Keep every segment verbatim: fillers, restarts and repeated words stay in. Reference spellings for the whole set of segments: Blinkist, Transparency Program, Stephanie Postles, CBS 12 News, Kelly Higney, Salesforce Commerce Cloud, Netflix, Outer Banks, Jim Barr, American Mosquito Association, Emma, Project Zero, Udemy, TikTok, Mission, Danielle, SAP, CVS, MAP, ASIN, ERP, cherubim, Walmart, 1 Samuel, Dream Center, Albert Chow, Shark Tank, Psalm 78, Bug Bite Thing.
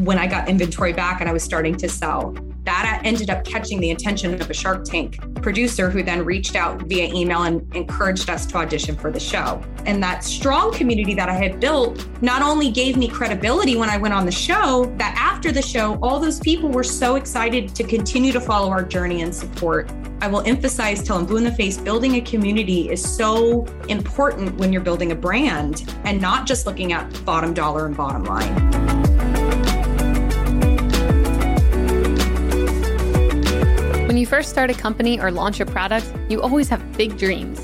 when I got inventory back and I was starting to sell. That ended up catching the attention of a Shark Tank producer who then reached out via email and encouraged us to audition for the show. And that strong community that I had built not only gave me credibility when I went on the show, that after the show, all those people were so excited to continue to follow our journey and support. I will emphasize till I'm blue in the face, building a community is so important when you're building a brand and not just looking at bottom dollar and bottom line. When you first start a company or launch a product, you always have big dreams.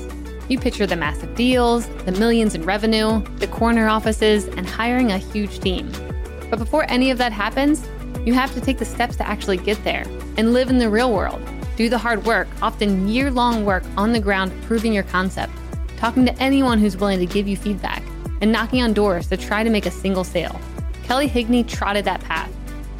You picture the massive deals, the millions in revenue, the corner offices, and hiring a huge team. But before any of that happens, you have to take the steps to actually get there and live in the real world. Do the hard work, often year-long work on the ground, proving your concept, talking to anyone who's willing to give you feedback, and knocking on doors to try to make a single sale. Kelly Higney trotted that path.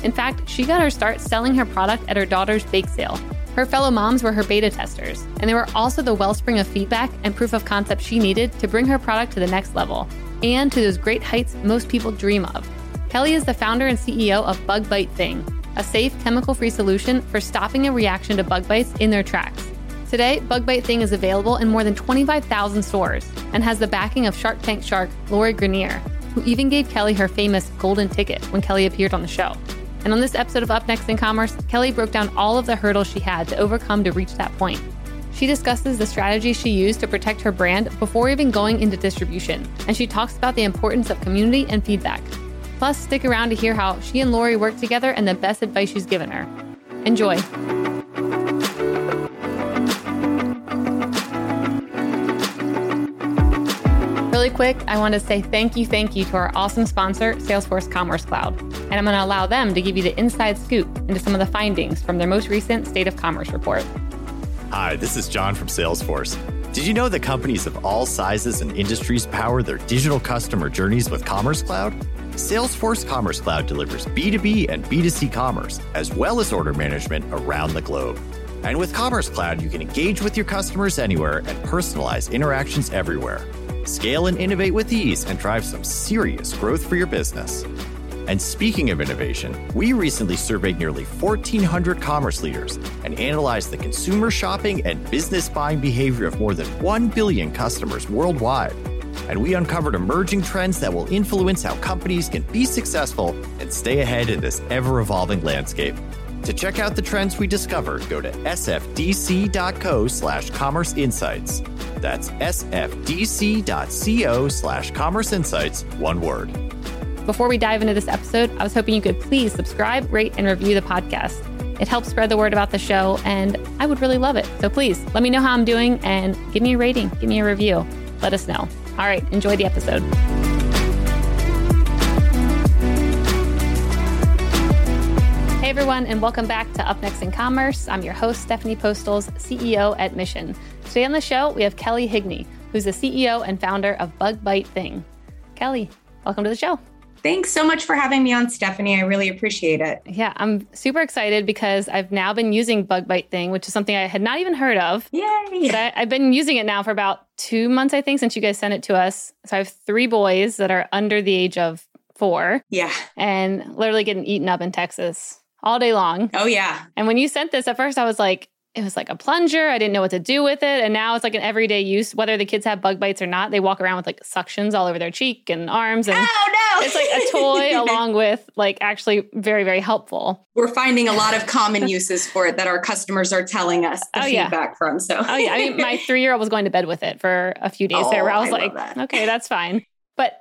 In fact, she got her start selling her product at her daughter's bake sale. Her fellow moms were her beta testers, and they were also the wellspring of feedback and proof of concept she needed to bring her product to the next level and to those great heights most people dream of. Kelly is the founder and C E O of Bug Bite Thing, a safe, chemical-free solution for stopping a reaction to bug bites in their tracks. Today, Bug Bite Thing is available in more than twenty-five thousand stores and has the backing of Shark Tank shark Lori Greiner, who even gave Kelly her famous golden ticket when Kelly appeared on the show. And on this episode of Up Next in Commerce, Kelly broke down all of the hurdles she had to overcome to reach that point. She discusses the strategies she used to protect her brand before even going into distribution, and she talks about the importance of community and feedback. Plus, stick around to hear how she and Lori work together and the best advice she's given her. Enjoy. Really quick, I want to say thank you, thank you to our awesome sponsor, Salesforce Commerce Cloud. And I'm going to allow them to give you the inside scoop into some of the findings from their most recent State of Commerce report. Hi, this is John from Salesforce. Did you know that companies of all sizes and industries power their digital customer journeys with Commerce Cloud? Salesforce Commerce Cloud delivers B two B and B two C commerce, as well as order management around the globe. And with Commerce Cloud, you can engage with your customers anywhere and personalize interactions everywhere. Scale and innovate with ease and drive some serious growth for your business. And speaking of innovation, we recently surveyed nearly fourteen hundred commerce leaders and analyzed the consumer shopping and business buying behavior of more than one billion customers worldwide. And we uncovered emerging trends that will influence how companies can be successful and stay ahead in this ever-evolving landscape. To check out the trends we discovered, go to sfdc.co slash commerce insights. That's sfdc.co slash commerce insights, one word. Before we dive into this episode, I was hoping you could please subscribe, rate, and review the podcast. It helps spread the word about the show, and I would really love it. So please let me know how I'm doing and give me a rating, give me a review. Let us know. All right, enjoy the episode. Hey everyone, and welcome back to Up Next in Commerce. I'm your host, Stephanie Postles, C E O at Mission. Today on the show, we have Kelly Higney, who's the C E O and founder of Bug Bite Thing. Kelly, welcome to the show. Thanks so much for having me on, Stephanie. I really appreciate it. Yeah, I'm super excited because I've now been using Bug Bite Thing, which is something I had not even heard of. Yay! But I, I've been using it now for about two months, I think, since you guys sent it to us. So I have three boys that are under the age of four. Yeah. And literally getting eaten up in Texas. All day long. Oh, yeah. And when you sent this, at first I was like, it was like a plunger. I didn't know what to do with it. And now it's like an everyday use. Whether the kids have bug bites or not, they walk around with like suctions all over their cheek and arms. And oh, no. It's like a toy along with like actually very, very helpful. We're finding a lot of common uses for it that our customers are telling us the oh, feedback yeah. from. So, oh, yeah. I mean, my three-year-old was going to bed with it for a few days oh, there where I was I like, that. okay, that's fine. But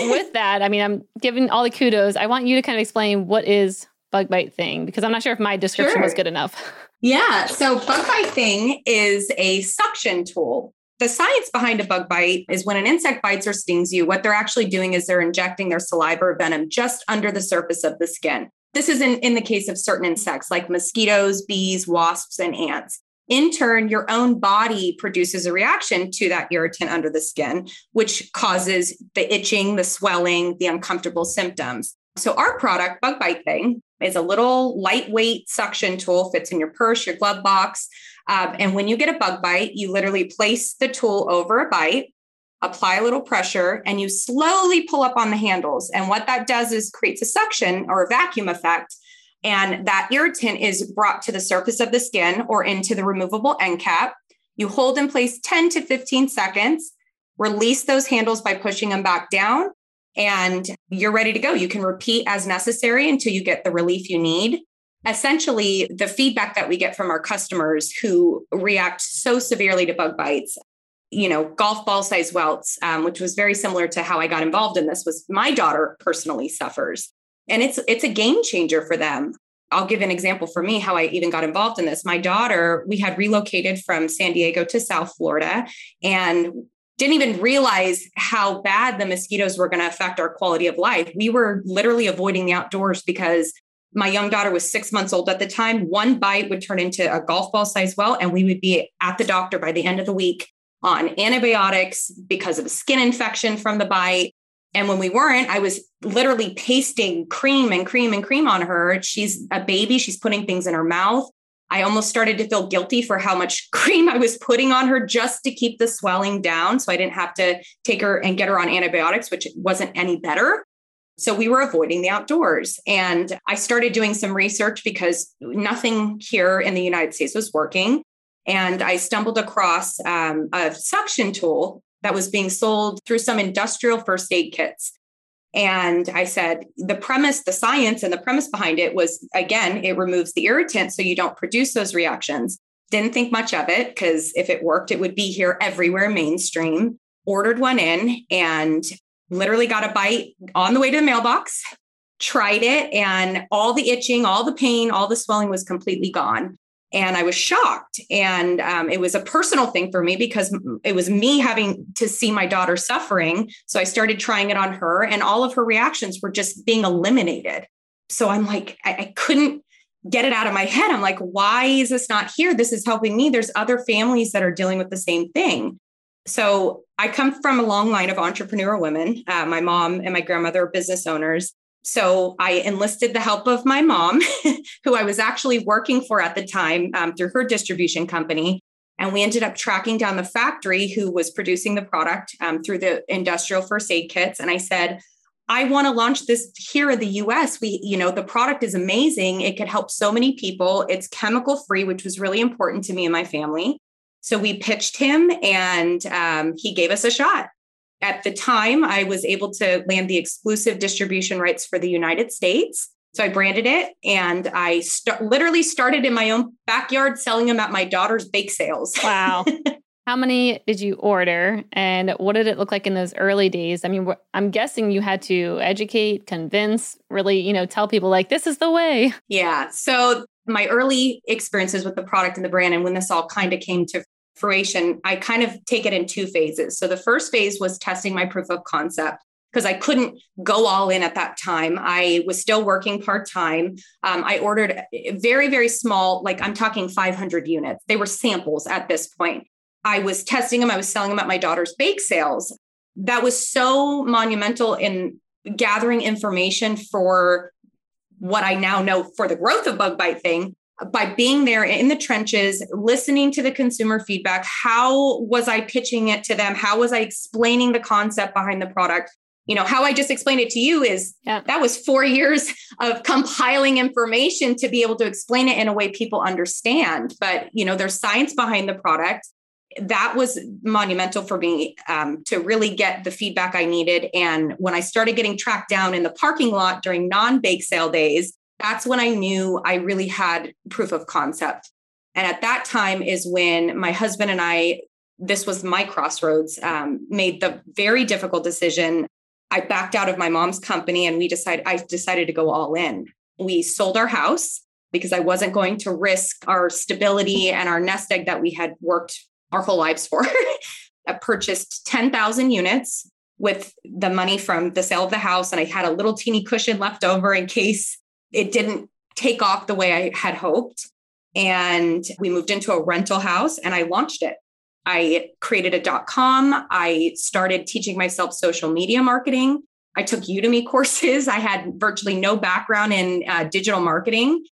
with that, I mean, I'm giving all the kudos. I want you to kind of explain what is Bug Bite Thing, because I'm not sure if my description sure. was good enough. Yeah. So Bug Bite Thing is a suction tool. The science behind a bug bite is when an insect bites or stings you, what they're actually doing is they're injecting their saliva or venom just under the surface of the skin. This is in, in the case of certain insects like mosquitoes, bees, wasps, and ants. In turn, your own body produces a reaction to that irritant under the skin, which causes the itching, the swelling, the uncomfortable symptoms. So our product, Bug Bite Thing, is a little lightweight suction tool, fits in your purse, your glove box. Um, and when you get a bug bite, you literally place the tool over a bite. apply a little pressure, and you slowly pull up on the handles. And what that does is creates a suction or a vacuum effect. And that irritant is brought to the surface of the skin or into the removable end cap. You hold in place ten to fifteen seconds, release those handles by pushing them back down, and you're ready to go. You can repeat as necessary until you get the relief you need. Essentially, the feedback that we get from our customers who react so severely to bug bites, you know, golf ball size welts, um, which was very similar to how I got involved in this, was my daughter personally suffers. And it's it's a game changer for them. I'll give an example for me, how I even got involved in this. My daughter, we had relocated from San Diego to South Florida and didn't even realize how bad the mosquitoes were going to affect our quality of life. We were literally avoiding the outdoors because my young daughter was six months old at the time. One bite would turn into a golf ball size welt, and we would be at the doctor by the end of the week on antibiotics because of a skin infection from the bite. And when we weren't, I was literally pasting cream and cream and cream on her. She's a baby. She's putting things in her mouth. I almost started to feel guilty for how much cream I was putting on her just to keep the swelling down, so I didn't have to take her and get her on antibiotics, which wasn't any better. So we were avoiding the outdoors. And I started doing some research because nothing here in the United States was working. And I stumbled across um, a suction tool that was being sold through some industrial first aid kits. And I said, the premise, the science and the premise behind it was, again, it removes the irritant so you don't produce those reactions. Didn't think much of it because if it worked, it would be here everywhere mainstream. Ordered one in and literally got a bite on the way to the mailbox, tried it, and all the itching, all the pain, all the swelling was completely gone. And I was shocked. And um, it was a personal thing for me because it was me having to see my daughter suffering. So I started trying it on her, and all of her reactions were just being eliminated. So I'm like, I, I couldn't get it out of my head. I'm like, why is this not here? This is helping me. There's other families that are dealing with the same thing. So I come from a long line of entrepreneur women. Uh, my mom and my grandmother are business owners. So I enlisted the help of my mom, who I was actually working for at the time um, through her distribution company. And we ended up tracking down the factory who was producing the product um, through the industrial first aid kits. And I said, I want to launch this here in the U S. We, you know, the product is amazing. It could help so many people. It's chemical free, which was really important to me and my family. So we pitched him, and um, he gave us a shot. At the time, I was able to land the exclusive distribution rights for the United States. So I branded it, and I st- literally started in my own backyard selling them at my daughter's bake sales. Wow. How many did you order, and what did it look like in those early days? I mean, I'm guessing you had to educate, convince, really, you know, tell people like, this is the way. Yeah. So my early experiences with the product and the brand and when this all kind of came to fruition, I kind of take it in two phases. So the first phase was testing my proof of concept because I couldn't go all in at that time. I was still working part-time. Um, I ordered very, very small, like I'm talking five hundred units. They were samples at this point. I was testing them. I was selling them at my daughter's bake sales. That was so monumental in gathering information for what I now know for the growth of Bug Bite Thing. By being there in the trenches, listening to the consumer feedback, how was I pitching it to them? How was I explaining the concept behind the product? You know, how I just explained it to you is yeah. that was four years of compiling information to be able to explain it in a way people understand. But, you know, there's science behind the product. That was monumental for me um, to really get the feedback I needed. And when I started getting tracked down in the parking lot during non-bake sale days, that's when I knew I really had proof of concept. And at that time is when my husband and I, this was my crossroads, um, made the very difficult decision. I backed out of my mom's company and we decided, I decided to go all in. We sold our house because I wasn't going to risk our stability and our nest egg that we had worked our whole lives for. I purchased ten thousand units with the money from the sale of the house. And I had a little teeny cushion left over in case it didn't take off the way I had hoped. And we moved into a rental house and I launched it. I created a dot com. I started teaching myself social media marketing. I took Udemy courses. I had virtually no background in uh, digital marketing.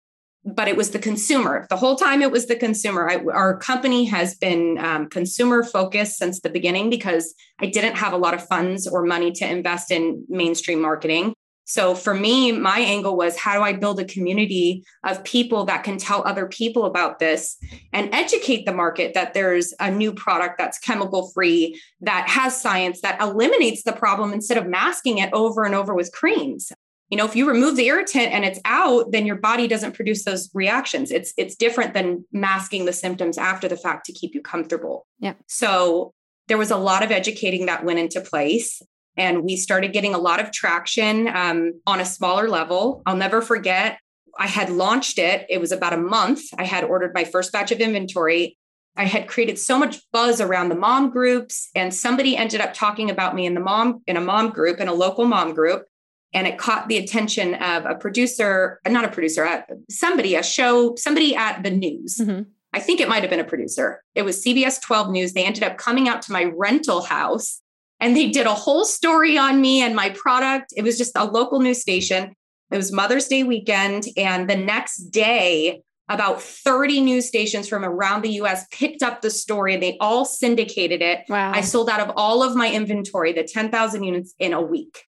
but it was the consumer. The whole time it was the consumer. I, our company has been um, consumer focused since the beginning because I didn't have a lot of funds or money to invest in mainstream marketing. So for me, my angle was, how do I build a community of people that can tell other people about this and educate the market that there's a new product that's chemical free, that has science, that eliminates the problem instead of masking it over and over with creams. You know, if you remove the irritant and it's out, then your body doesn't produce those reactions. It's it's different than masking the symptoms after the fact to keep you comfortable. Yeah. So there was a lot of educating that went into place. And we started getting a lot of traction um, on a smaller level. I'll never forget, I had launched it. It was about a month. I had ordered my first batch of inventory. I had created so much buzz around the mom groups, and somebody ended up talking about me in the mom in a mom group, in a local mom group. And it caught the attention of a producer, not a producer, somebody, a show, somebody at the news. Mm-hmm. I think it might've been a producer. It was C B S twelve News. They ended up coming out to my rental house and they did a whole story on me and my product. It was just a local news station. It was Mother's Day weekend. And the next day, about thirty news stations from around the U S picked up the story and they all syndicated it. Wow. I sold out of all of my inventory, the ten thousand units, in a week.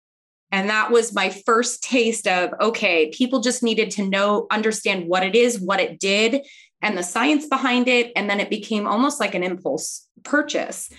And that was my first taste of, okay, people just needed to know, understand what it is, what it did, and the science behind it. And then it became almost like an impulse purchase.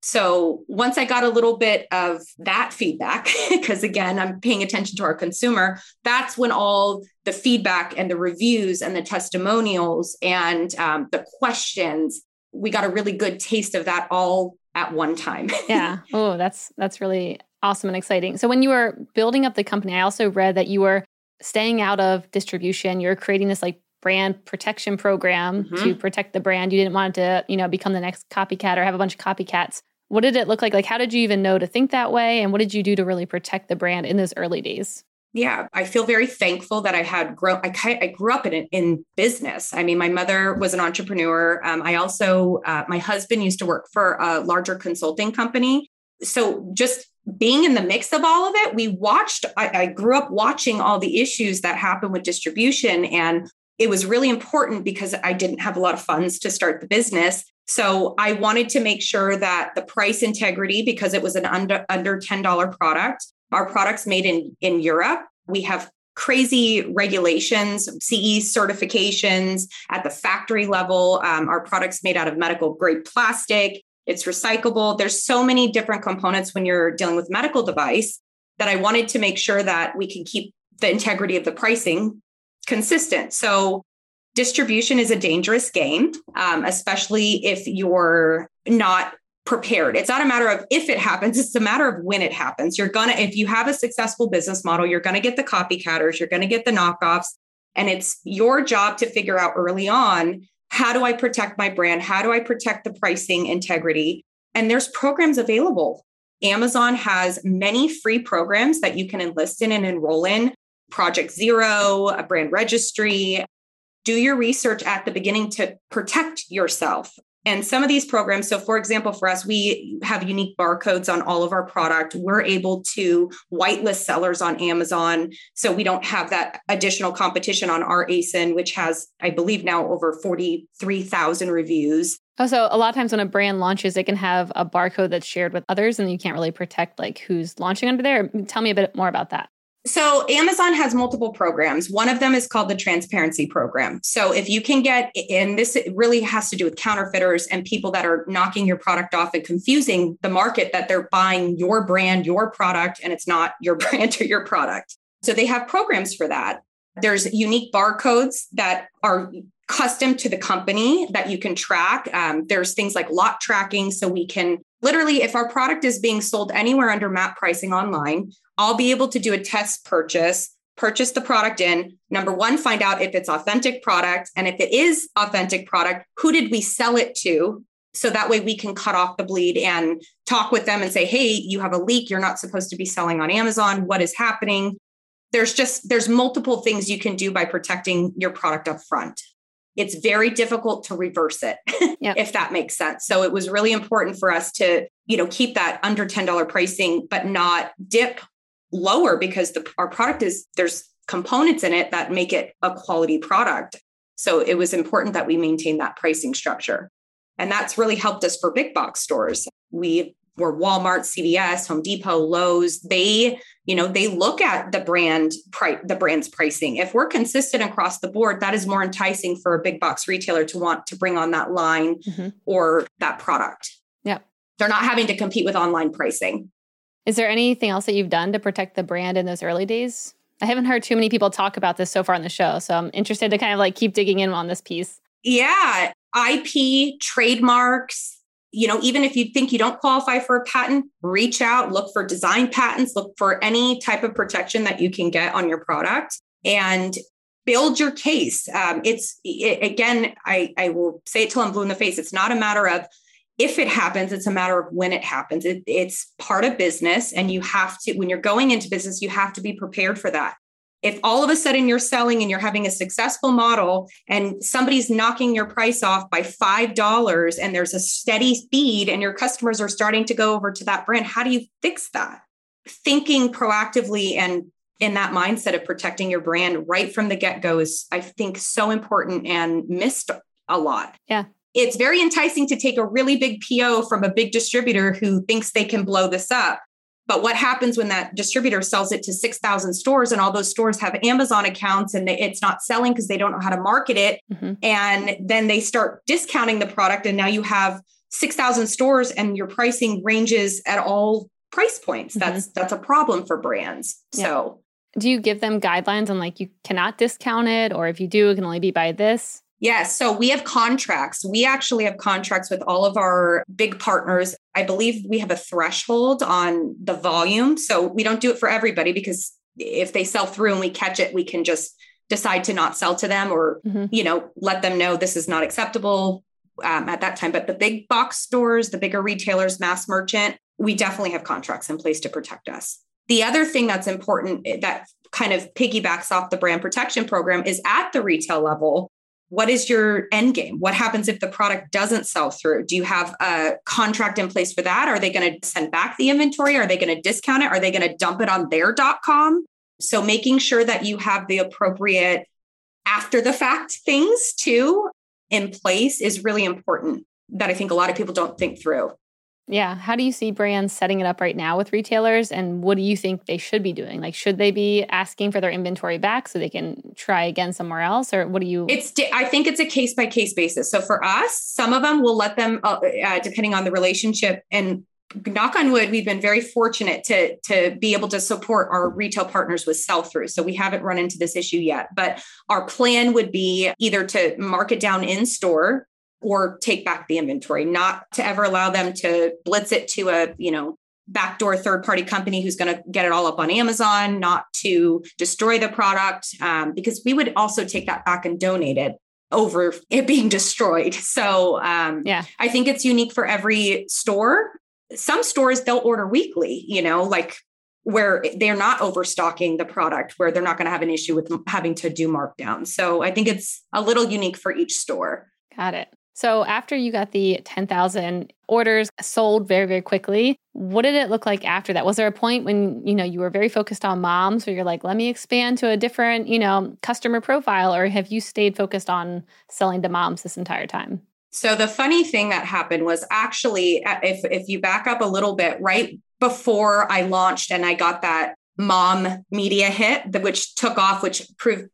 So once I got a little bit of that feedback, because again, I'm paying attention to our consumer, that's when all the feedback and the reviews and the testimonials and um, the questions, we got a really good taste of that all at one time. Yeah. Oh, that's, that's really awesome and exciting. So when you were building up the company, I also read that you were staying out of distribution. You're creating this like brand protection program mm-hmm. to protect the brand. You didn't want it to, you know, become the next copycat or have a bunch of copycats. What did it look like? Like, how did you even know to think that way? And what did you do to really protect the brand in those early days? Yeah, I feel very thankful that I had grown. I, I grew up in in business. I mean, my mother was an entrepreneur. Um, I also, uh, my husband used to work for a larger consulting company. So just being in the mix of all of it, we watched, I, I grew up watching all the issues that happen with distribution. And it was really important because I didn't have a lot of funds to start the business. So I wanted to make sure that the price integrity, because it was an under, under ten dollars product, our product's made in, in Europe. We have crazy regulations, C E certifications at the factory level. Um, our product's made out of medical grade plastic. It's recyclable. There's so many different components when you're dealing with medical device that I wanted to make sure that we can keep the integrity of the pricing consistent. So distribution is a dangerous game, um, especially if you're not prepared. It's not a matter of if it happens. It's a matter of when it happens. You're going to, if you have a successful business model, you're going to get the copycatters, you're going to get the knockoffs. And it's your job to figure out early on, how do I protect my brand? How do I protect the pricing integrity? And there's programs available. Amazon has many free programs that you can enlist in and enroll in. Project Zero, a brand registry. Do your research at the beginning to protect yourself. And some of these programs, so for example, for us, we have unique barcodes on all of our product. We're able to whitelist sellers on Amazon. So we don't have that additional competition on our A S I N, which has, I believe now, over forty-three thousand reviews. Oh, so a lot of times when a brand launches, it can have a barcode that's shared with others and you can't really protect like who's launching under there. Tell me a bit more about that. So Amazon has multiple programs. One of them is called the Transparency Program. So if you can get, and this really has to do with counterfeiters and people that are knocking your product off and confusing the market that they're buying your brand, your product, and it's not your brand or your product. So they have programs for that. There's unique barcodes that are custom to the company that you can track. Um, there's things like lot tracking. So we can literally, if our product is being sold anywhere under MAP pricing online, I'll be able to do a test purchase, purchase the product in, number one, find out if it's authentic product. And if it is authentic product, who did we sell it to? So that way we can cut off the bleed and talk with them and say, hey, you have a leak. You're not supposed to be selling on Amazon. What is happening? There's just, there's multiple things you can do by protecting your product up front. It's very difficult to reverse it, yep. If that makes sense. So it was really important for us to, you know, keep that under ten dollars pricing, but not dip lower because the, our product is, there's components in it that make it a quality product. So it was important that we maintain that pricing structure. And that's really helped us for big box stores. We were Walmart, C V S, Home Depot, Lowe's. They, you know, they look at the brand, pri- the brand's pricing. If we're consistent across the board, that is more enticing for a big box retailer to want to bring on that line mm-hmm. or that product. Yeah. They're not having to compete with online pricing. Is there anything else that you've done to protect the brand in those early days? I haven't heard too many people talk about this so far on the show, so I'm interested to kind of like keep digging in on this piece. Yeah. I P, trademarks, you know, even if you think you don't qualify for a patent, reach out, look for design patents, look for any type of protection that you can get on your product and build your case. Um, it's it, again, I, I will say it till I'm blue in the face. It's not a matter of if it happens, it's a matter of when it happens. It, it's part of business. And you have to, when you're going into business, you have to be prepared for that. If all of a sudden you're selling and you're having a successful model and somebody's knocking your price off by five dollars and there's a steady feed and your customers are starting to go over to that brand, how do you fix that? Thinking proactively and in that mindset of protecting your brand right from the get-go is, I think, so important and missed a lot. Yeah. It's very enticing to take a really big P O from a big distributor who thinks they can blow this up. But what happens when that distributor sells it to six thousand stores and all those stores have Amazon accounts and it's not selling because they don't know how to market it. Mm-hmm. And then they start discounting the product. And now you have six thousand stores and your pricing ranges at all price points. Mm-hmm. That's that's a problem for brands. Yeah. So do you give them guidelines on like you cannot discount it or if you do, it can only be by this? Yes. So we have contracts. We actually have contracts with all of our big partners. I believe we have a threshold on the volume. So we don't do it for everybody because if they sell through and we catch it, we can just decide to not sell to them or, mm-hmm. you know, let them know this is not acceptable um, at that time. But the big box stores, the bigger retailers, mass merchant, we definitely have contracts in place to protect us. The other thing that's important that kind of piggybacks off the brand protection program is at the retail level. What is your end game? What happens if the product doesn't sell through? Do you have a contract in place for that? Are they going to send back the inventory? Are they going to discount it? Are they going to dump it on their .com? So making sure that you have the appropriate after the fact things too in place is really important that I think a lot of people don't think through. Yeah. How do you see brands setting it up right now with retailers? And what do you think they should be doing? Like, should they be asking for their inventory back so they can try again somewhere else? Or what do you... It's. I think it's a case-by-case basis. So for us, some of them will let them, uh, uh, depending on the relationship, and knock on wood, we've been very fortunate to, to be able to support our retail partners with sell-through. So we haven't run into this issue yet. But our plan would be either to mark it down in-store or take back the inventory, not to ever allow them to blitz it to a, you know, backdoor third-party company who's going to get it all up on Amazon, not to destroy the product, um, because we would also take that back and donate it over it being destroyed. So um, yeah. I think it's unique for every store. Some stores, they'll order weekly, you know, like where they're not overstocking the product, where they're not going to have an issue with having to do markdown. So I think it's a little unique for each store. Got it. So after you got the ten thousand orders sold very, very quickly, what did it look like after that? Was there a point when, you know, you were very focused on moms where you're like, let me expand to a different, you know, customer profile, or have you stayed focused on selling to moms this entire time? So the funny thing that happened was actually, if if you back up a little bit, right before I launched and I got that mom media hit, which took off, which proved,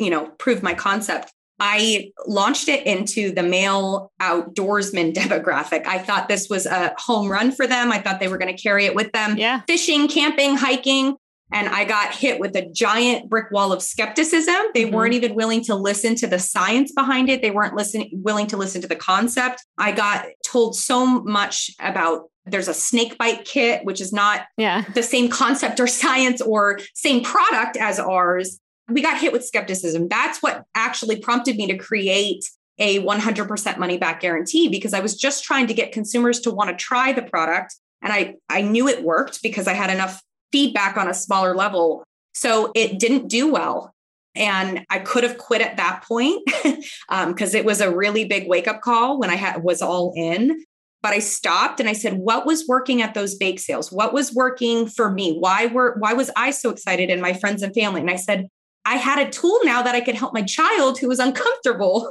you know, proved my concept. I launched it into the male outdoorsman demographic. I thought this was a home run for them. I thought they were going to carry it with them. Yeah. Fishing, camping, hiking. And I got hit with a giant brick wall of skepticism. They mm-hmm. weren't even willing to listen to the science behind it. They weren't listen, willing to listen to the concept. I got told so much about there's a snake bite kit, which is not yeah. the same concept or science or same product as ours. We got hit with skepticism. That's what actually prompted me to create a one hundred percent money back guarantee, because I was just trying to get consumers to want to try the product. And I, I knew it worked because I had enough feedback on a smaller level. So it didn't do well. And I could have quit at that point because um, it was a really big wake-up call when I had, was all in. But I stopped and I said, what was working at those bake sales? What was working for me? Why were, why was I so excited and my friends and family? And I said, I had a tool now that I could help my child who was uncomfortable.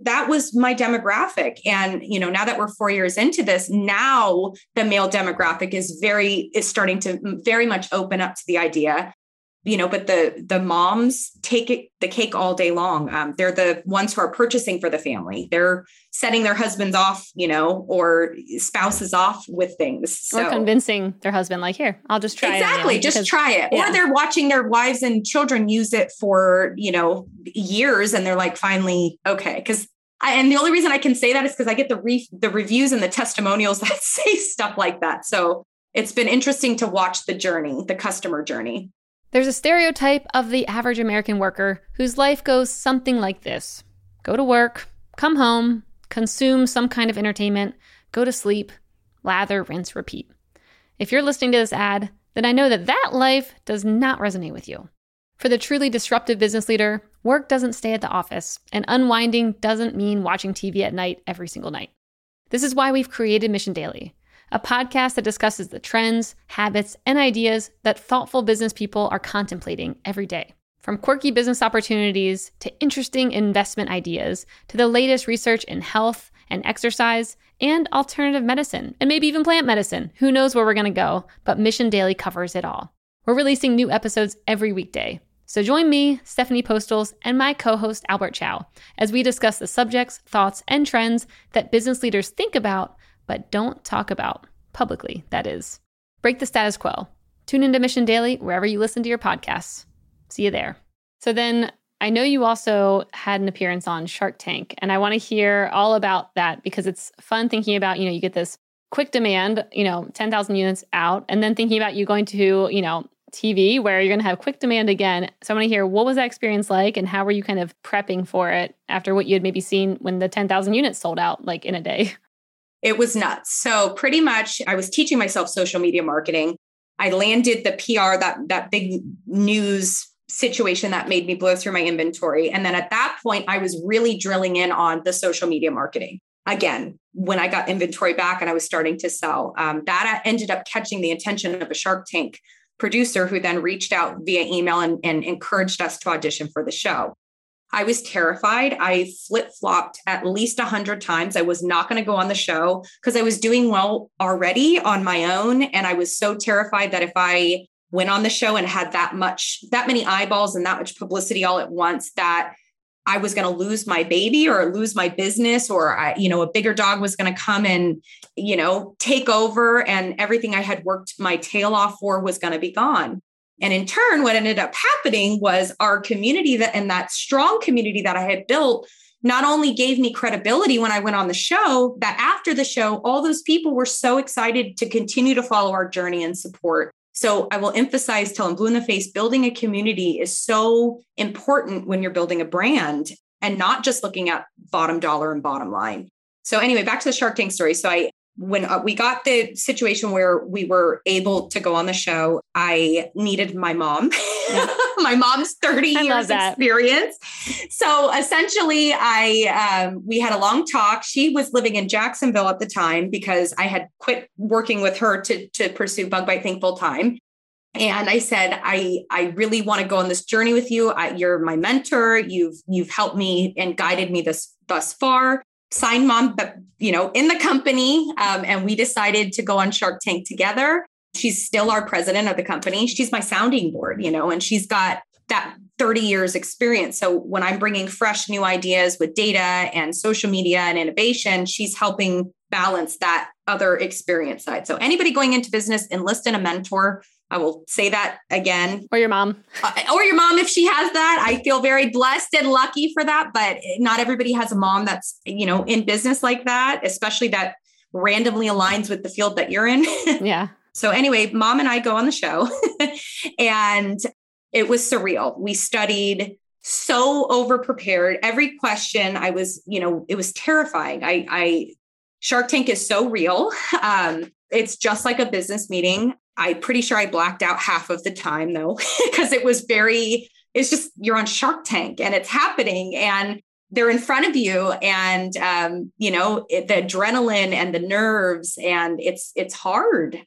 That was my demographic. And, you know, now that we're four years into this, now the male demographic is very, is starting to very much open up to the idea, you know, but the, the moms take it, the cake all day long. Um, they're the ones who are purchasing for the family. They're setting their husbands off, you know, or spouses off with things. So. Or convincing their husband, like, here, I'll just try exactly, it. Exactly. Just because, try it. Yeah. Or they're watching their wives and children use it for, you know, years. And they're like, finally, okay. Cause I, and the only reason I can say that is because I get the re- the reviews and the testimonials that say stuff like that. So it's been interesting to watch the journey, the customer journey. There's a stereotype of the average American worker whose life goes something like this. Go to work, come home, consume some kind of entertainment, go to sleep, lather, rinse, repeat. If you're listening to this ad, then I know that that life does not resonate with you. For the truly disruptive business leader, work doesn't stay at the office, and unwinding doesn't mean watching T V at night every single night. This is why we've created Mission Daily, a podcast that discusses the trends, habits, and ideas that thoughtful business people are contemplating every day. From quirky business opportunities to interesting investment ideas to the latest research in health and exercise and alternative medicine and maybe even plant medicine. Who knows where we're going to go, but Mission Daily covers it all. We're releasing new episodes every weekday. So join me, Stephanie Postles, and my co-host Albert Chow as we discuss the subjects, thoughts, and trends that business leaders think about but don't talk about publicly, that is. Break the status quo. Tune into Mission Daily wherever you listen to your podcasts. See you there. So then I know you also had an appearance on Shark Tank, and I want to hear all about that because it's fun thinking about, you know, you get this quick demand, you know, ten thousand units out, and then thinking about you going to, you know, T V where you're going to have quick demand again. So I want to hear, what was that experience like and how were you kind of prepping for it after what you had maybe seen when the ten thousand units sold out like in a day? It was nuts. So pretty much I was teaching myself social media marketing. I landed the P R, that, that big news situation that made me blow through my inventory. And then at that point, I was really drilling in on the social media marketing. Again, when I got inventory back and I was starting to sell, um, that ended up catching the attention of a Shark Tank producer who then reached out via email and, and encouraged us to audition for the show. I was terrified. I flip-flopped at least a hundred times. I was not going to go on the show because I was doing well already on my own. And I was so terrified that if I went on the show and had that much, that many eyeballs and that much publicity all at once, that I was going to lose my baby or lose my business, or, I, you know, a bigger dog was going to come and, you know, take over, and everything I had worked my tail off for was going to be gone. And in turn, what ended up happening was our community that, and that strong community that I had built, not only gave me credibility when I went on the show, that after the show, all those people were so excited to continue to follow our journey and support. So I will emphasize till I'm blue in the face, building a community is so important when you're building a brand and not just looking at bottom dollar and bottom line. So anyway, back to the Shark Tank story. So I When we got the situation where we were able to go on the show, I needed my mom, yeah. my mom's thirty I years experience. So essentially I, um, we had a long talk. She was living in Jacksonville at the time because I had quit working with her to, to pursue Bug Bite Thing full time. And I said, I, I really want to go on this journey with you. I, you're my mentor. You've, you've helped me and guided me this thus far. Sign mom, but you know, in the company. Um, and we decided to go on Shark Tank together. She's still our president of the company. She's my sounding board, you know, and she's got that thirty years experience. So when I'm bringing fresh new ideas with data and social media and innovation, she's helping balance that other experience side. So anybody going into business, enlist in a mentor. I will say that again. Or your mom. Uh, or your mom, if she has that. I feel very blessed and lucky for that. But not everybody has a mom that's, you know, in business like that, especially that randomly aligns with the field that you're in. Yeah. So anyway, mom and I go on the show and it was surreal. We studied so overprepared. Every question I was, you know, it was terrifying. I, I Shark Tank is so real. Um, it's just like a business meeting. I'm pretty sure I blacked out half of the time though, because it was very, it's just, you're on Shark Tank and it's happening and they're in front of you and, um, you know, it, the adrenaline and the nerves, and it's, it's hard.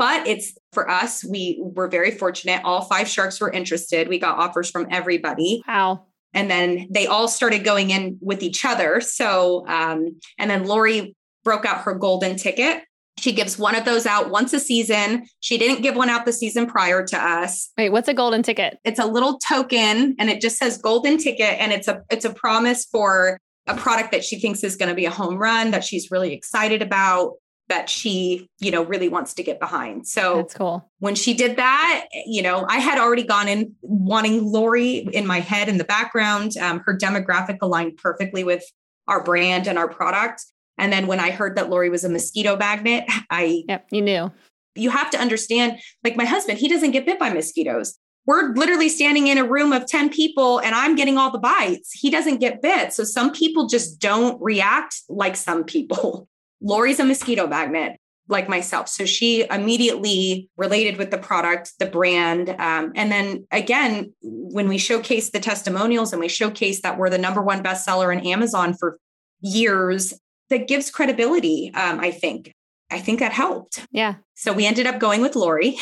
But it's for us, we were very fortunate. All five sharks were interested. We got offers from everybody. Wow. And then they all started going in with each other. So, um, and then Lori broke out her golden ticket. She gives one of those out once a season. She didn't give one out the season prior to us. Wait, what's a golden ticket? It's a little token and it just says golden ticket. And it's a, it's a promise for a product that she thinks is going to be a home run, that she's really excited about, that she, you know, really wants to get behind. So that's cool. When she did that, you know, I had already gone in wanting Lori in my head in the background. Um, her demographic aligned perfectly with our brand and our product. And then when I heard that Lori was a mosquito magnet, I... Yep, you knew. You have to understand, like my husband, he doesn't get bit by mosquitoes. We're literally standing in a room of ten people and I'm getting all the bites. He doesn't get bit. So some people just don't react like some people. Lori's a mosquito magnet like myself. So she immediately related with the product, the brand. Um, and then again, when we showcased the testimonials and we showcased that we're the number one bestseller in Amazon for years, that gives credibility, um, I think. I think that helped. Yeah. So we ended up going with Lori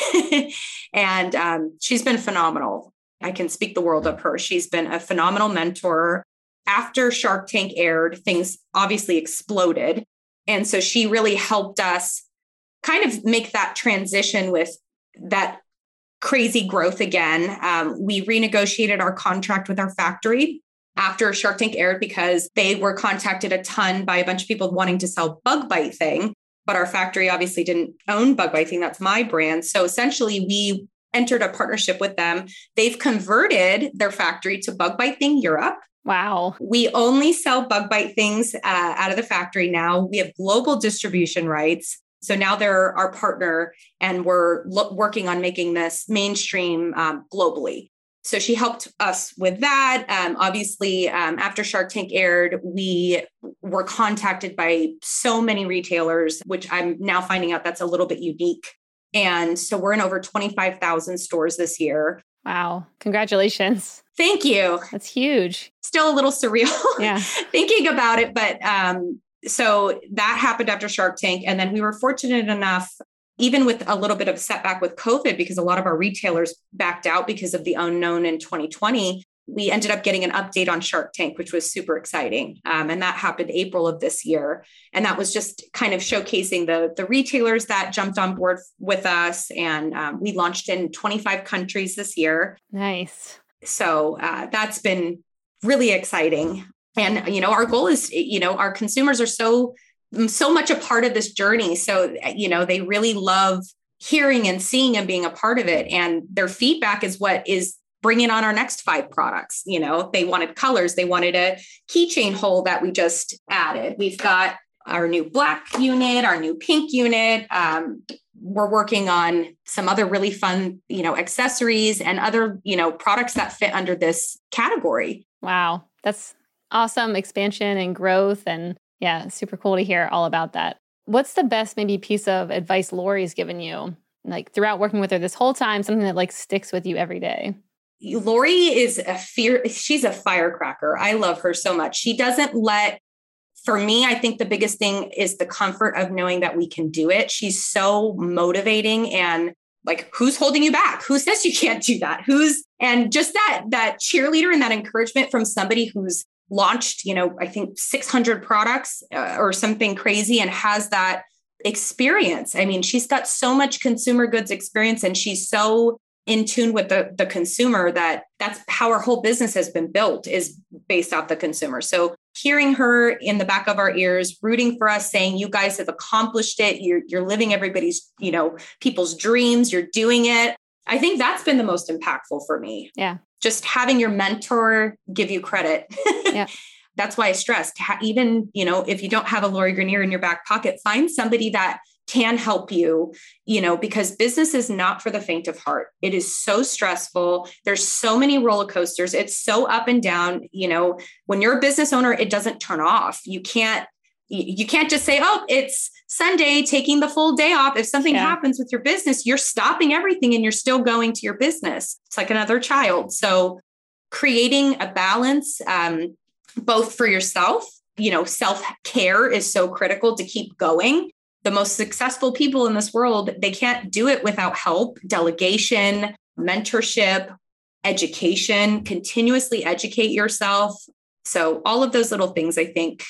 and um, she's been phenomenal. I can speak the world of her. She's been a phenomenal mentor. After Shark Tank aired, things obviously exploded. And so she really helped us kind of make that transition with that crazy growth again. Um, we renegotiated our contract with our factory after Shark Tank aired because they were contacted a ton by a bunch of people wanting to sell Bug Bite Thing, but our factory obviously didn't own Bug Bite Thing. That's my brand. So essentially we entered a partnership with them. They've converted their factory to Bug Bite Thing Europe. Wow. We only sell Bug Bite Things uh, out of the factory now. We have global distribution rights. So now they're our partner and we're lo- working on making this mainstream um, globally. So she helped us with that. Um, obviously, um, after Shark Tank aired, we were contacted by so many retailers, which I'm now finding out that's a little bit unique. And so we're in over twenty-five thousand stores this year. Wow. Congratulations. Thank you. That's huge. Still a little surreal yeah. thinking about it. But um, so that happened after Shark Tank. And then we were fortunate enough, even with a little bit of setback with COVID, because a lot of our retailers backed out because of the unknown in twenty twenty, we ended up getting an update on Shark Tank, which was super exciting. Um, and that happened April of this year. And that was just kind of showcasing the, the retailers that jumped on board with us. And um, we launched in twenty-five countries this year. Nice. So uh, that's been really exciting. And, you know, our goal is, you know, our consumers are so, so much a part of this journey. So, you know, they really love hearing and seeing and being a part of it. And their feedback is what is bringing on our next five products. You know, they wanted colors. They wanted a keychain hole that we just added. We've got our new black unit, our new pink unit. Um, we're working on some other really fun, you know, accessories and other, you know, products that fit under this category. Wow. That's awesome expansion and growth. And yeah, super cool to hear all about that. What's the best maybe piece of advice Lori's given you, like throughout working with her this whole time, something that like sticks with you every day? Lori is a fear. She's a firecracker. I love her so much. She doesn't let, for me, I think the biggest thing is the comfort of knowing that we can do it. She's so motivating and like, who's holding you back? Who says you can't do that? Who's, and just that, that cheerleader and that encouragement from somebody who's launched, you know, I think six hundred products uh, or something crazy and has that experience. I mean, she's got so much consumer goods experience and she's so in tune with the, the consumer that that's how our whole business has been built, is based off the consumer. So hearing her in the back of our ears, rooting for us, saying, you guys have accomplished it. You're, you're living everybody's, you know, people's dreams. You're doing it. I think that's been the most impactful for me. Yeah. Just having your mentor give you credit. Yeah. That's why I stressed, even, you know, if you don't have a Lori Greiner in your back pocket, find somebody that can help you, you know, because business is not for the faint of heart. It is so stressful. There's so many roller coasters. It's so up and down. You know, when you're a business owner, it doesn't turn off. You can't, you can't just say, oh, it's Sunday, taking the full day off. If something yeah. happens with your business, you're stopping everything and you're still going to your business. It's like another child. So creating a balance, um, both for yourself, you know, self-care is so critical to keep going. the most successful people in this world, they can't do it without help, delegation, mentorship, education, continuously educate yourself. So all of those little things, I think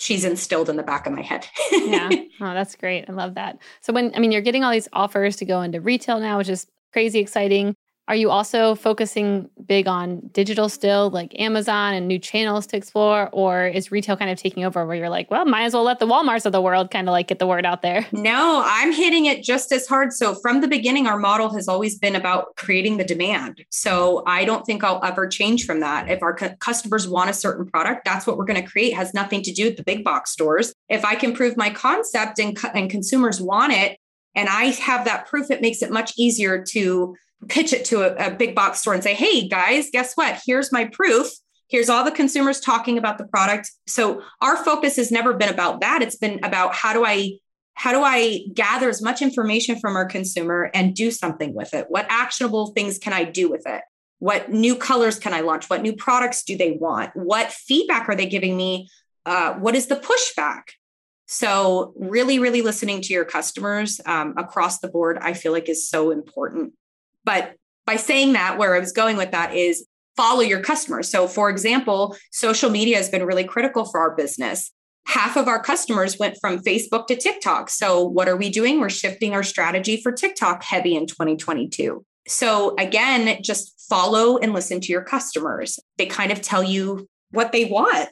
she's instilled in the back of my head. Yeah. Oh, that's great. I love that. So when, I mean, you're getting all these offers to go into retail now, which is crazy exciting. Are you also focusing big on digital still, like Amazon and new channels to explore? Or is retail kind of taking over where you're like, well, might as well let the Walmarts of the world kind of like get the word out there? No, I'm hitting it just as hard. So from the beginning, our model has always been about creating the demand. So I don't think I'll ever change from that. If our cu- customers want a certain product, that's what we're going to create. It has nothing to do with the big box stores. If I can prove my concept and, co- and consumers want it, and I have that proof, it makes it much easier to pitch it to a, a big box store and say, hey guys, guess what? Here's my proof. Here's all the consumers talking about the product. So our focus has never been about that. It's been about how do I, how do I gather as much information from our consumer and do something with it? What actionable things can I do with it? What new colors can I launch? What new products do they want? What feedback are they giving me? Uh, what is the pushback? So really, really listening to your customers um, across the board, I feel like is so important. But by saying that, where I was going with that is follow your customers. So for example, social media has been really critical for our business. Half of our customers went from Facebook to TikTok. So what are we doing? We're shifting our strategy for TikTok heavy in twenty twenty-two. So again, just follow and listen to your customers. They kind of tell you what they want.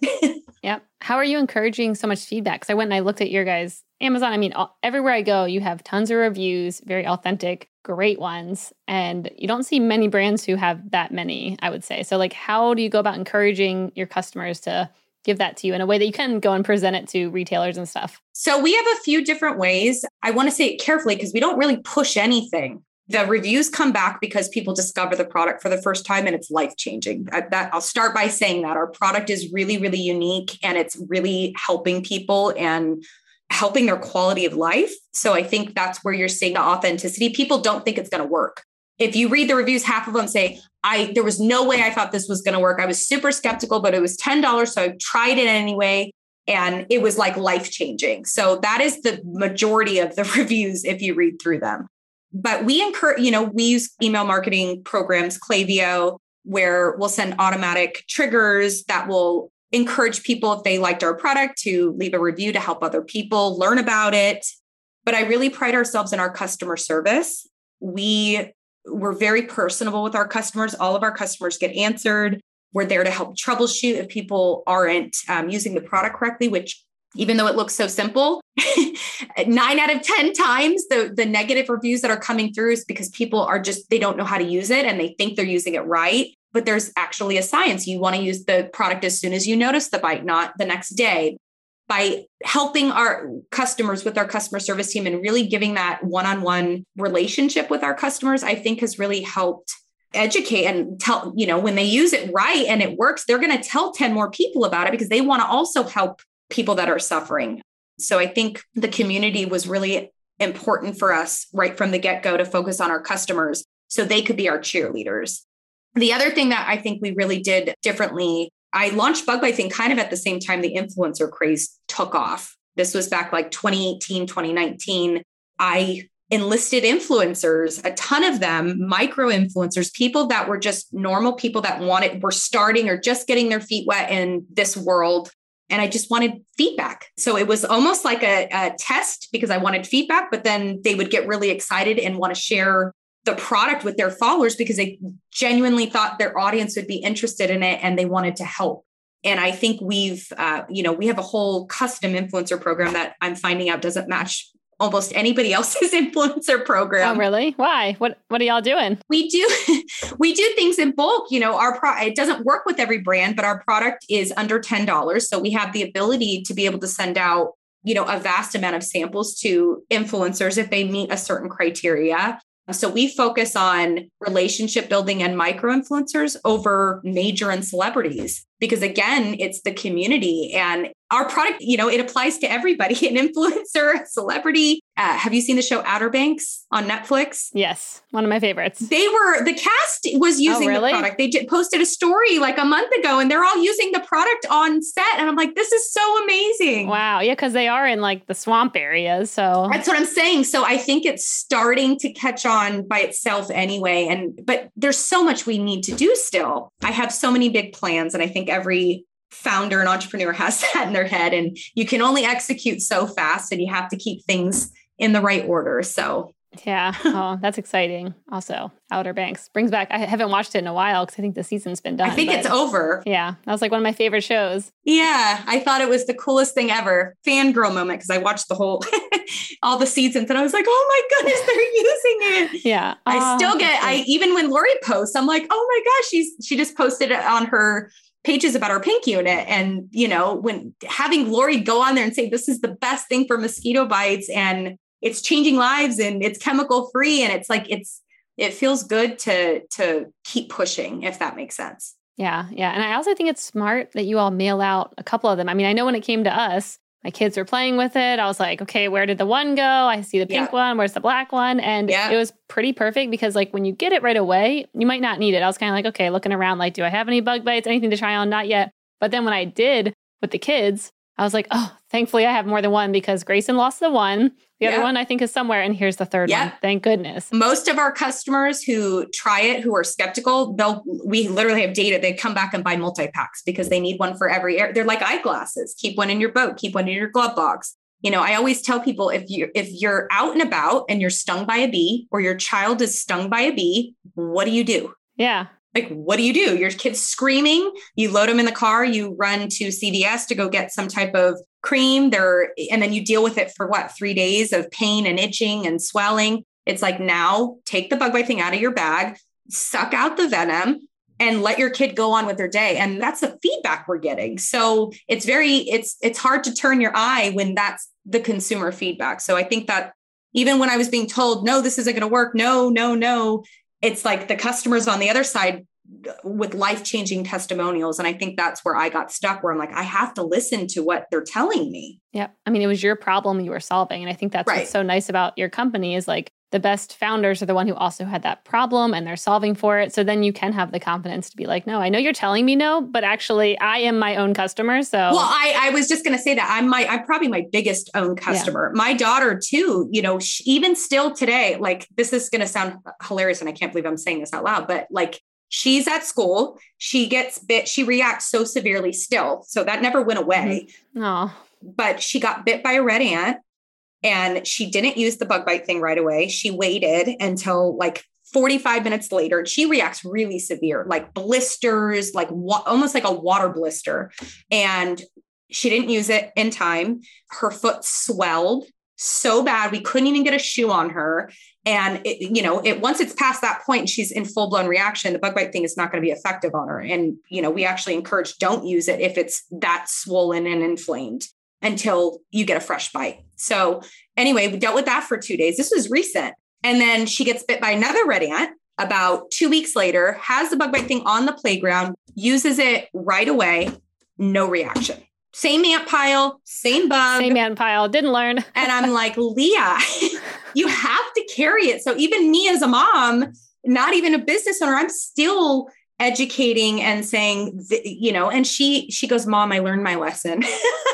Yep. How are you encouraging so much feedback? Because I went and I looked at your guys' Amazon. I mean, all, everywhere I go, you have tons of reviews, very authentic, great ones. And you don't see many brands who have that many, I would say. So like, how do you go about encouraging your customers to give that to you in a way that you can go and present it to retailers and stuff? So we have a few different ways. I want to say it carefully because we don't really push anything. The reviews come back because people discover the product for the first time and it's life-changing. I, that, I'll start by saying that our product is really, really unique and it's really helping people and helping their quality of life. So I think that's where you're seeing the authenticity. People don't think it's going to work. If you read the reviews, half of them say, I there was no way I thought this was going to work. I was super skeptical, but it was ten dollars. So I tried it anyway. And it was like life-changing. So that is the majority of the reviews if you read through them. But we encourage, you know, we use email marketing programs, Klaviyo, where we'll send automatic triggers that will encourage people if they liked our product to leave a review to help other people learn about it. But I really pride ourselves in our customer service. We we're very personable with our customers. All of our customers get answered. We're there to help troubleshoot if people aren't um, using the product correctly, which even though it looks so simple, nine out of ten times the, the negative reviews that are coming through is because people are just, they don't know how to use it and they think they're using it right. But there's actually a science. You want to use the product as soon as you notice the bite, not the next day. By helping our customers with our customer service team and really giving that one-on-one relationship with our customers, I think has really helped educate and tell, you know, when they use it right and it works, they're going to tell ten more people about it because they want to also help people that are suffering. So I think the community was really important for us right from the get-go to focus on our customers so they could be our cheerleaders. The other thing that I think we really did differently, I launched Bug Bite Thing kind of at the same time the influencer craze took off. This was back like twenty eighteen, twenty nineteen. I enlisted influencers, a ton of them, micro influencers, people that were just normal people that wanted, were starting or just getting their feet wet in this world. And I just wanted feedback. So it was almost like a, a test because I wanted feedback, but then they would get really excited and want to share the product with their followers because they genuinely thought their audience would be interested in it and they wanted to help. And I think we've, uh, you know, we have a whole custom influencer program that I'm finding out doesn't match almost anybody else's influencer program. Oh, really? Why? What What are y'all doing? We do, we do things in bulk. You know, our pro- it doesn't work with every brand, but our product is under ten dollars. So we have the ability to be able to send out, you know, a vast amount of samples to influencers if they meet a certain criteria. So we focus on relationship building and micro influencers over major and celebrities. because again, it's the community and our product, you know, it applies to everybody, an influencer, a celebrity. Uh, have you seen the show Outer Banks on Netflix? Yes. One of my favorites. They were, the cast was using oh, really? the product. They did, posted a story like a month ago and they're all using the product on set. And I'm like, this is so amazing. Wow. Yeah. Cause they are in like the swamp areas. So that's what I'm saying. So I think it's starting to catch on by itself anyway. And, but there's so much we need to do still. I have so many big plans and I think every founder and entrepreneur has that in their head and you can only execute so fast and you have to keep things in the right order. So yeah. Oh, that's exciting. Also, Outer Banks brings back, I haven't watched it in a while because I think the season's been done. I think it's over. Yeah. That was like one of my favorite shows. Yeah. I thought it was the coolest thing ever. Fangirl moment. Cause I watched the whole, all the seasons and I was like, oh my goodness, they're using it. Yeah. I oh, still get, I, even when Lori posts, I'm like, oh my gosh, she's, she just posted it on her pages about our pink unit. And, you know, when having Lori go on there and say, this is the best thing for mosquito bites and it's changing lives and it's chemical free. And it's like, it's, it feels good to, to keep pushing, if that makes sense. Yeah. Yeah. And I also think it's smart that you all mail out a couple of them. I mean, I know when it came to us, my kids were playing with it. I was like, okay, where did the one go? I see the pink yeah. one. Where's the black one? And yeah. it was pretty perfect because like when you get it right away, you might not need it. I was kind of like, okay, looking around, like, do I have any bug bites, anything to try on? Not yet. But then when I did with the kids, I was like, oh, thankfully I have more than one because Grayson lost the one. The yeah. other one I think is somewhere. And here's the third yeah. one. Thank goodness. Most of our customers who try it, who are skeptical, they'll, we literally have data. They come back and buy multi-packs because they need one for every area. They're like eyeglasses. Keep one in your boat. Keep one in your glove box. You know, I always tell people if you if you're out and about and you're stung by a bee or your child is stung by a bee, what do you do? Yeah. Like, what do you do? Your kid's screaming, you load them in the car, you run to C V S to go get some type of cream there. And then you deal with it for what, three days of pain and itching and swelling. It's like, now take the bug bite thing out of your bag, suck out the venom and let your kid go on with their day. And that's the feedback we're getting. So it's very, it's, it's hard to turn your eye when that's the consumer feedback. So I think that even when I was being told, no, this isn't going to work. No, no, no. It's like the customers on the other side with life-changing testimonials. And I think that's where I got stuck, where I'm like, I have to listen to what they're telling me. Yeah. I mean, it was your problem you were solving. And I think that's right. What's so nice about your company is like the best founders are the one who also had that problem and they're solving for it. So then you can have the confidence to be like, no, I know you're telling me no, but actually I am my own customer. So well, I, I was just going to say that I'm my, I'm probably my biggest own customer. Yeah. My daughter too, you know, she, even still today, like this is going to sound hilarious. And I can't believe I'm saying this out loud, but like, she's at school. She gets bit. She reacts so severely still. So that never went away. No, mm-hmm. But she got bit by a red ant and she didn't use the bug bite thing right away. She waited until like forty-five minutes later. And she reacts really severe, like blisters, like wa- almost like a water blister. And she didn't use it in time. Her foot swelled so bad. We couldn't even get a shoe on her. And it, you know, it, once it's past that point, she's in full blown reaction. The bug bite thing is not going to be effective on her. And, you know, we actually encourage don't use it if it's that swollen and inflamed until you get a fresh bite. So anyway, we dealt with that for two days. This was recent. And then she gets bit by another red ant about two weeks later, has the bug bite thing on the playground, uses it right away. No reaction. Same ant pile, same bug. Same ant pile, didn't learn. And I'm like, Leah, you have to carry it. So even me as a mom, not even a business owner, I'm still educating and saying, you know, and she, she goes, Mom, I learned my lesson.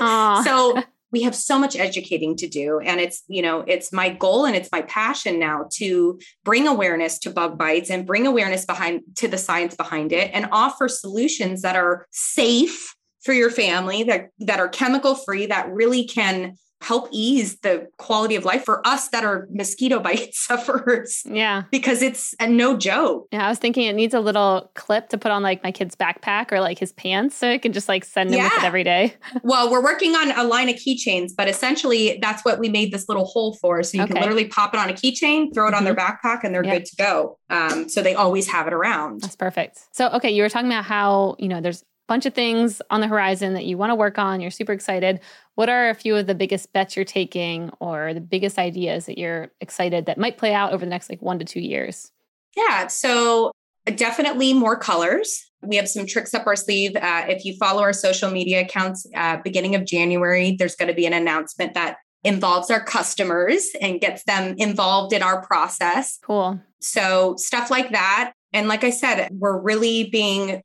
So we have so much educating to do. And it's, you know, it's my goal and it's my passion now to bring awareness to bug bites and bring awareness behind to the science behind it and offer solutions that are safe for your family, that, that are chemical free, that really can help ease the quality of life for us that are mosquito bite sufferers. Yeah. Because it's a no joke. Yeah. I was thinking it needs a little clip to put on like my kid's backpack or like his pants so it can just like send him yeah. with it every day. Well, we're working on a line of keychains, but essentially that's what we made this little hole for. So you okay. can literally pop it on a keychain, throw it mm-hmm. on their backpack and they're yep. good to go. Um, so they always have it around. That's perfect. So, okay. You were talking about how, you know, there's bunch of things on the horizon that you want to work on. You're super excited. What are a few of the biggest bets you're taking or the biggest ideas that you're excited that might play out over the next like one to two years? Yeah. So Definitely more colors. We have some tricks up our sleeve. Uh, if you follow our social media accounts, uh, beginning of January, there's going to be an announcement that involves our customers and gets them involved in our process. Cool. So stuff like that. And like I said, we're really being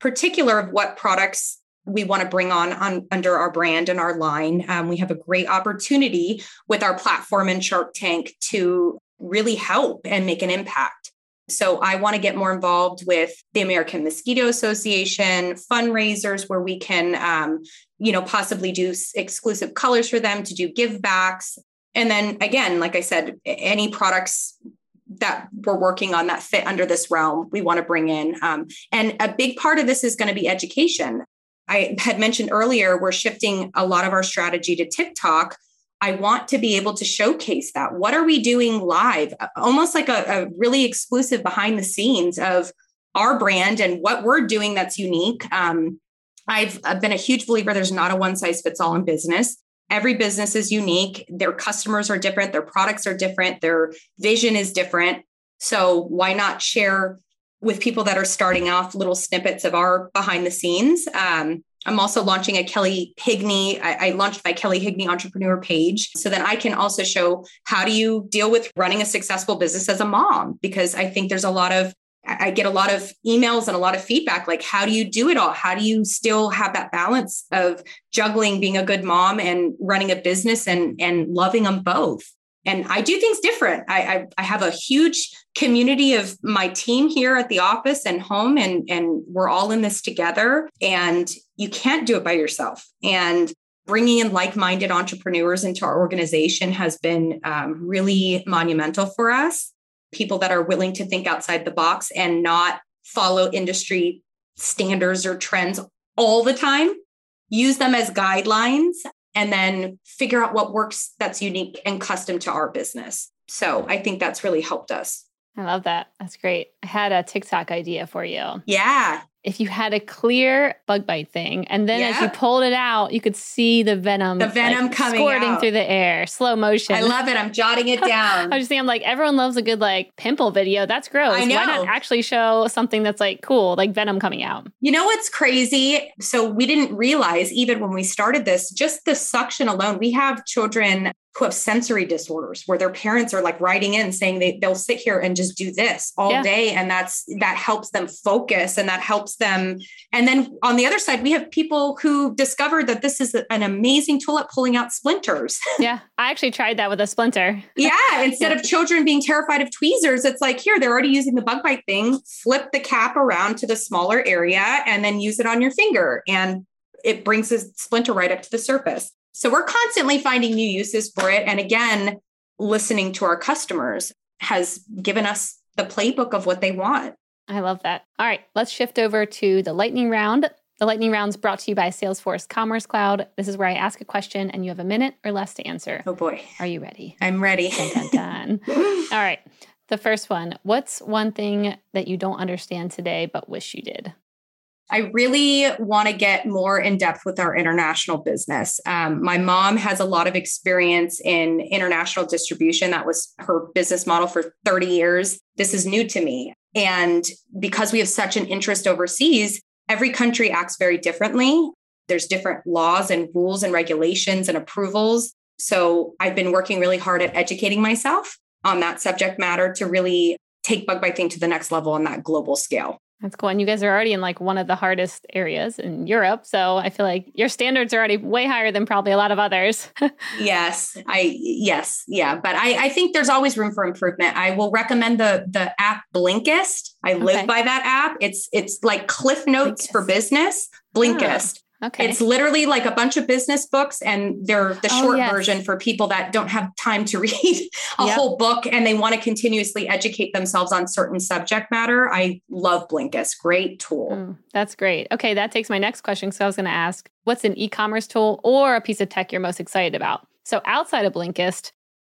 particular of what products we want to bring on, on under our brand and our line. Um, we have a great opportunity with our platform and Shark Tank to really help and make an impact. So I want to get more involved with the American Mosquito Association, fundraisers where we can, um, you know, possibly do exclusive colors for them to do give backs. And then again, like I said, any products that we're working on that fit under this realm, we want to bring in. Um, and a big part of this is going to be education. I had mentioned earlier, we're shifting a lot of our strategy to TikTok. I want to be able to showcase that. What are we doing live? Almost like a, a really exclusive behind the scenes of our brand and what we're doing that's unique. Um, I've, I've been a huge believer there's not a one size fits all in business. Every business is unique. Their customers are different. Their products are different. Their vision is different. So why not share with people that are starting off little snippets of our behind the scenes? Um, I'm also launching a Kelly Higney. I, I launched my Kelly Higney entrepreneur page so that I can also show how do you deal with running a successful business as a mom? Because I think there's a lot of, I get a lot of emails and a lot of feedback, like, how do you do it all? How do you still have that balance of juggling being a good mom and running a business and, and loving them both? And I do things different. I, I, I have a huge community of my team here at the office and home, and, and we're all in this together. And you can't do it by yourself. And bringing in like-minded entrepreneurs into our organization has been um, really monumental for us. People that are willing to think outside the box and not follow industry standards or trends all the time, use them as guidelines, and then figure out what works that's unique and custom to our business. So I think that's really helped us. I love that. That's great. I had a TikTok idea for you. Yeah. If you had a clear bug bite thing, and then yeah. as you pulled it out, you could see the venom, the venom like, coming squirting out. Through the air, slow motion. I love it. I'm jotting it down. I was just thinking, I'm like, everyone loves a good like pimple video. That's gross. I know. Why not actually show something that's like cool, like venom coming out? You know what's crazy? So we didn't realize even when we started this, just the suction alone. We have children who have sensory disorders where their parents are like writing in saying they, they'll sit here and just do this all yeah. day. And that's, that helps them focus and that helps them. And then on the other side, we have people who discovered that this is an amazing tool at pulling out splinters. Yeah. I actually tried that with a splinter. yeah. Instead yeah. of children being terrified of tweezers, it's like, here, they're already using the bug bite thing, flip the cap around to the smaller area and then use it on your finger. And it brings the splinter right up to the surface. So we're constantly finding new uses for it. And again, listening to our customers has given us the playbook of what they want. I love that. All right, let's shift over to the lightning round. The lightning round's brought to you by Salesforce Commerce Cloud. This is where I ask a question and you have a minute or less to answer. Oh boy. Are you ready? I'm ready. Dun, dun, dun. All right. The first one, what's one thing that you don't understand today but wish you did? I really want to get more in depth with our international business. Um, my mom has a lot of experience in international distribution. That was her business model for thirty years. This is new to me. And because we have such an interest overseas, every country acts very differently. There's different laws and rules and regulations and approvals. So I've been working really hard at educating myself on that subject matter to really take Bug Bite Thing to the next level on that global scale. That's cool. And you guys are already in like one of the hardest areas in Europe. So I feel like your standards are already way higher than probably a lot of others. yes. I, yes. Yeah. But I, I think there's always room for improvement. I will recommend the, the app Blinkist. I live okay. by that app. It's, it's like Cliff Notes Blinkist. For business. Blinkist. Oh. Okay. It's literally like a bunch of business books, and they're the short oh, yes. version for people that don't have time to read a yep. whole book and they want to continuously educate themselves on certain subject matter. I love Blinkist. Great tool. Mm, that's great. Okay. That takes my next question. So I was going to ask, what's an e-commerce tool or a piece of tech you're most excited about? So outside of Blinkist,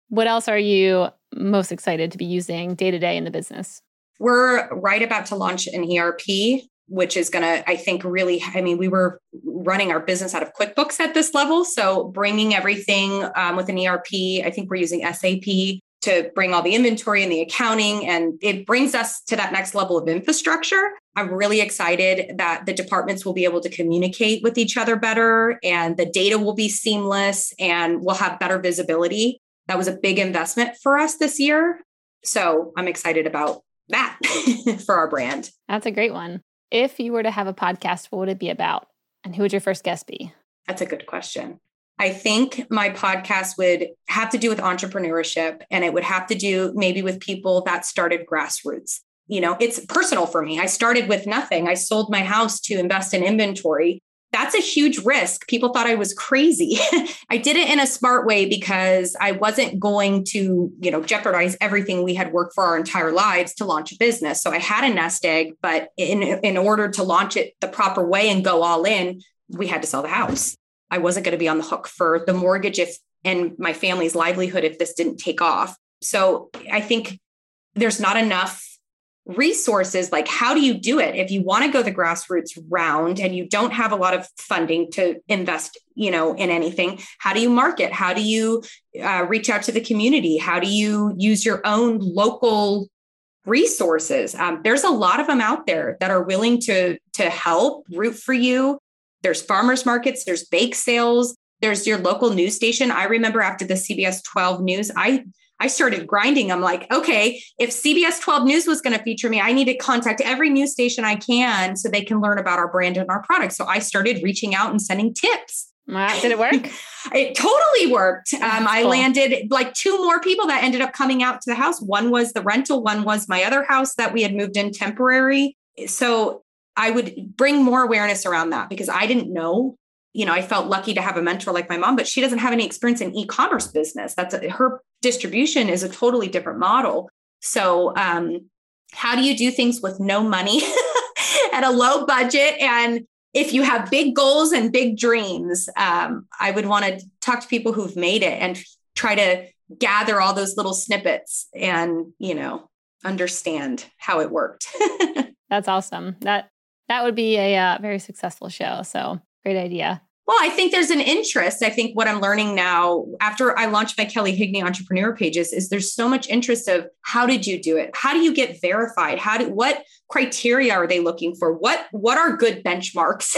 what else are you most excited to be using day to day in the business? We're right about to launch an E R P. Which is going to, I think, really, I mean, we were running our business out of QuickBooks at this level. So bringing everything um, with an E R P, I think we're using S A P. to bring all the inventory and the accounting. And it brings us to that next level of infrastructure. I'm really excited that the departments will be able to communicate with each other better, and the data will be seamless, and we'll have better visibility. That was a big investment for us this year. So I'm excited about that for our brand. That's a great one. If you were to have a podcast, what would it be about? And who would your first guest be? That's a good question. I think my podcast would have to do with entrepreneurship, and it would have to do maybe with people that started grassroots. You know, it's personal for me. I started with nothing. I sold my house to invest in inventory. That's a huge risk. People thought I was crazy. I did it in a smart way because I wasn't going to, you know, jeopardize everything we had worked for our entire lives to launch a business. So I had a nest egg, but in, in order to launch it the proper way and go all in, we had to sell the house. I wasn't going to be on the hook for the mortgage if and my family's livelihood if this didn't take off. So I think there's not enough resources. Like, how do you do it? If you want to go the grassroots round and you don't have a lot of funding to invest, you know, in anything, how do you market? How do you uh, reach out to the community? How do you use your own local resources? Um, there's a lot of them out there that are willing to, to help root for you. There's farmers markets, there's bake sales, there's your local news station. I remember after the C B S twelve News, I, I started grinding. I'm like, okay, if C B S twelve News was going to feature me, I need to contact every news station I can so they can learn about our brand and our product. So I started reaching out and sending tips. Wow, did it work? It totally worked. Um, I cool. landed like two more people that ended up coming out to the house. One was the rental, one was my other house that we had moved in temporary. So I would bring more awareness around that because I didn't know, you know, I felt lucky to have a mentor like my mom, but she doesn't have any experience in e-commerce business. That's a, her distribution is a totally different model. So um, how do you do things with no money at a low budget? And if you have big goals and big dreams, um, I would want to talk to people who've made it and try to gather all those little snippets and, you know, understand how it worked. That's awesome. That That would be a uh, very successful show. So great idea. Well, I think there's an interest. I think what I'm learning now after I launched my Kelly Higney entrepreneur pages is there's so much interest of how did you do it? How do you get verified? How do, what criteria are they looking for? What, what are good benchmarks?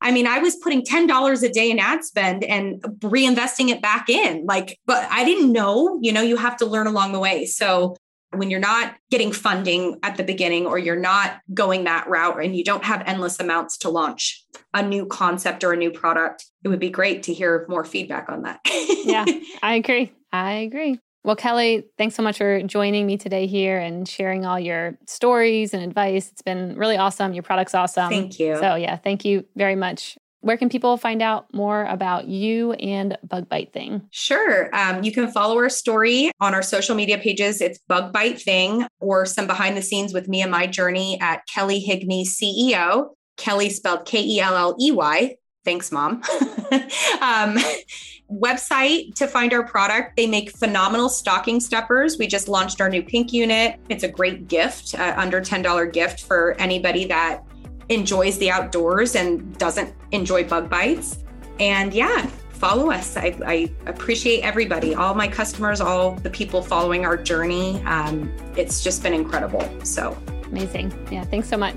I mean, I was putting ten dollars a day in ad spend and reinvesting it back in, like, but I didn't know, you know, you have to learn along the way. So when you're not getting funding at the beginning, or you're not going that route, and you don't have endless amounts to launch a new concept or a new product, it would be great to hear more feedback on that. Yeah, I agree. I agree. Well, Kelly, thanks so much for joining me today here and sharing all your stories and advice. It's been really awesome. Your product's awesome. Thank you. So yeah, thank you very much. Where can people find out more about you and Bug Bite Thing? Sure. Um, you can follow our story on our social media pages. It's Bug Bite Thing, or some behind the scenes with me and my journey at Kelly Higney C E O. Kelly spelled K E L L E Y. Thanks, Mom. um, website to find our product. They make phenomenal stocking stuffers. We just launched our new pink unit. It's a great gift, uh, under ten dollars gift for anybody that enjoys the outdoors and doesn't enjoy bug bites. And yeah, follow us. I, I appreciate everybody, all my customers, all the people following our journey. Um, it's just been incredible. So amazing. Yeah. Thanks so much.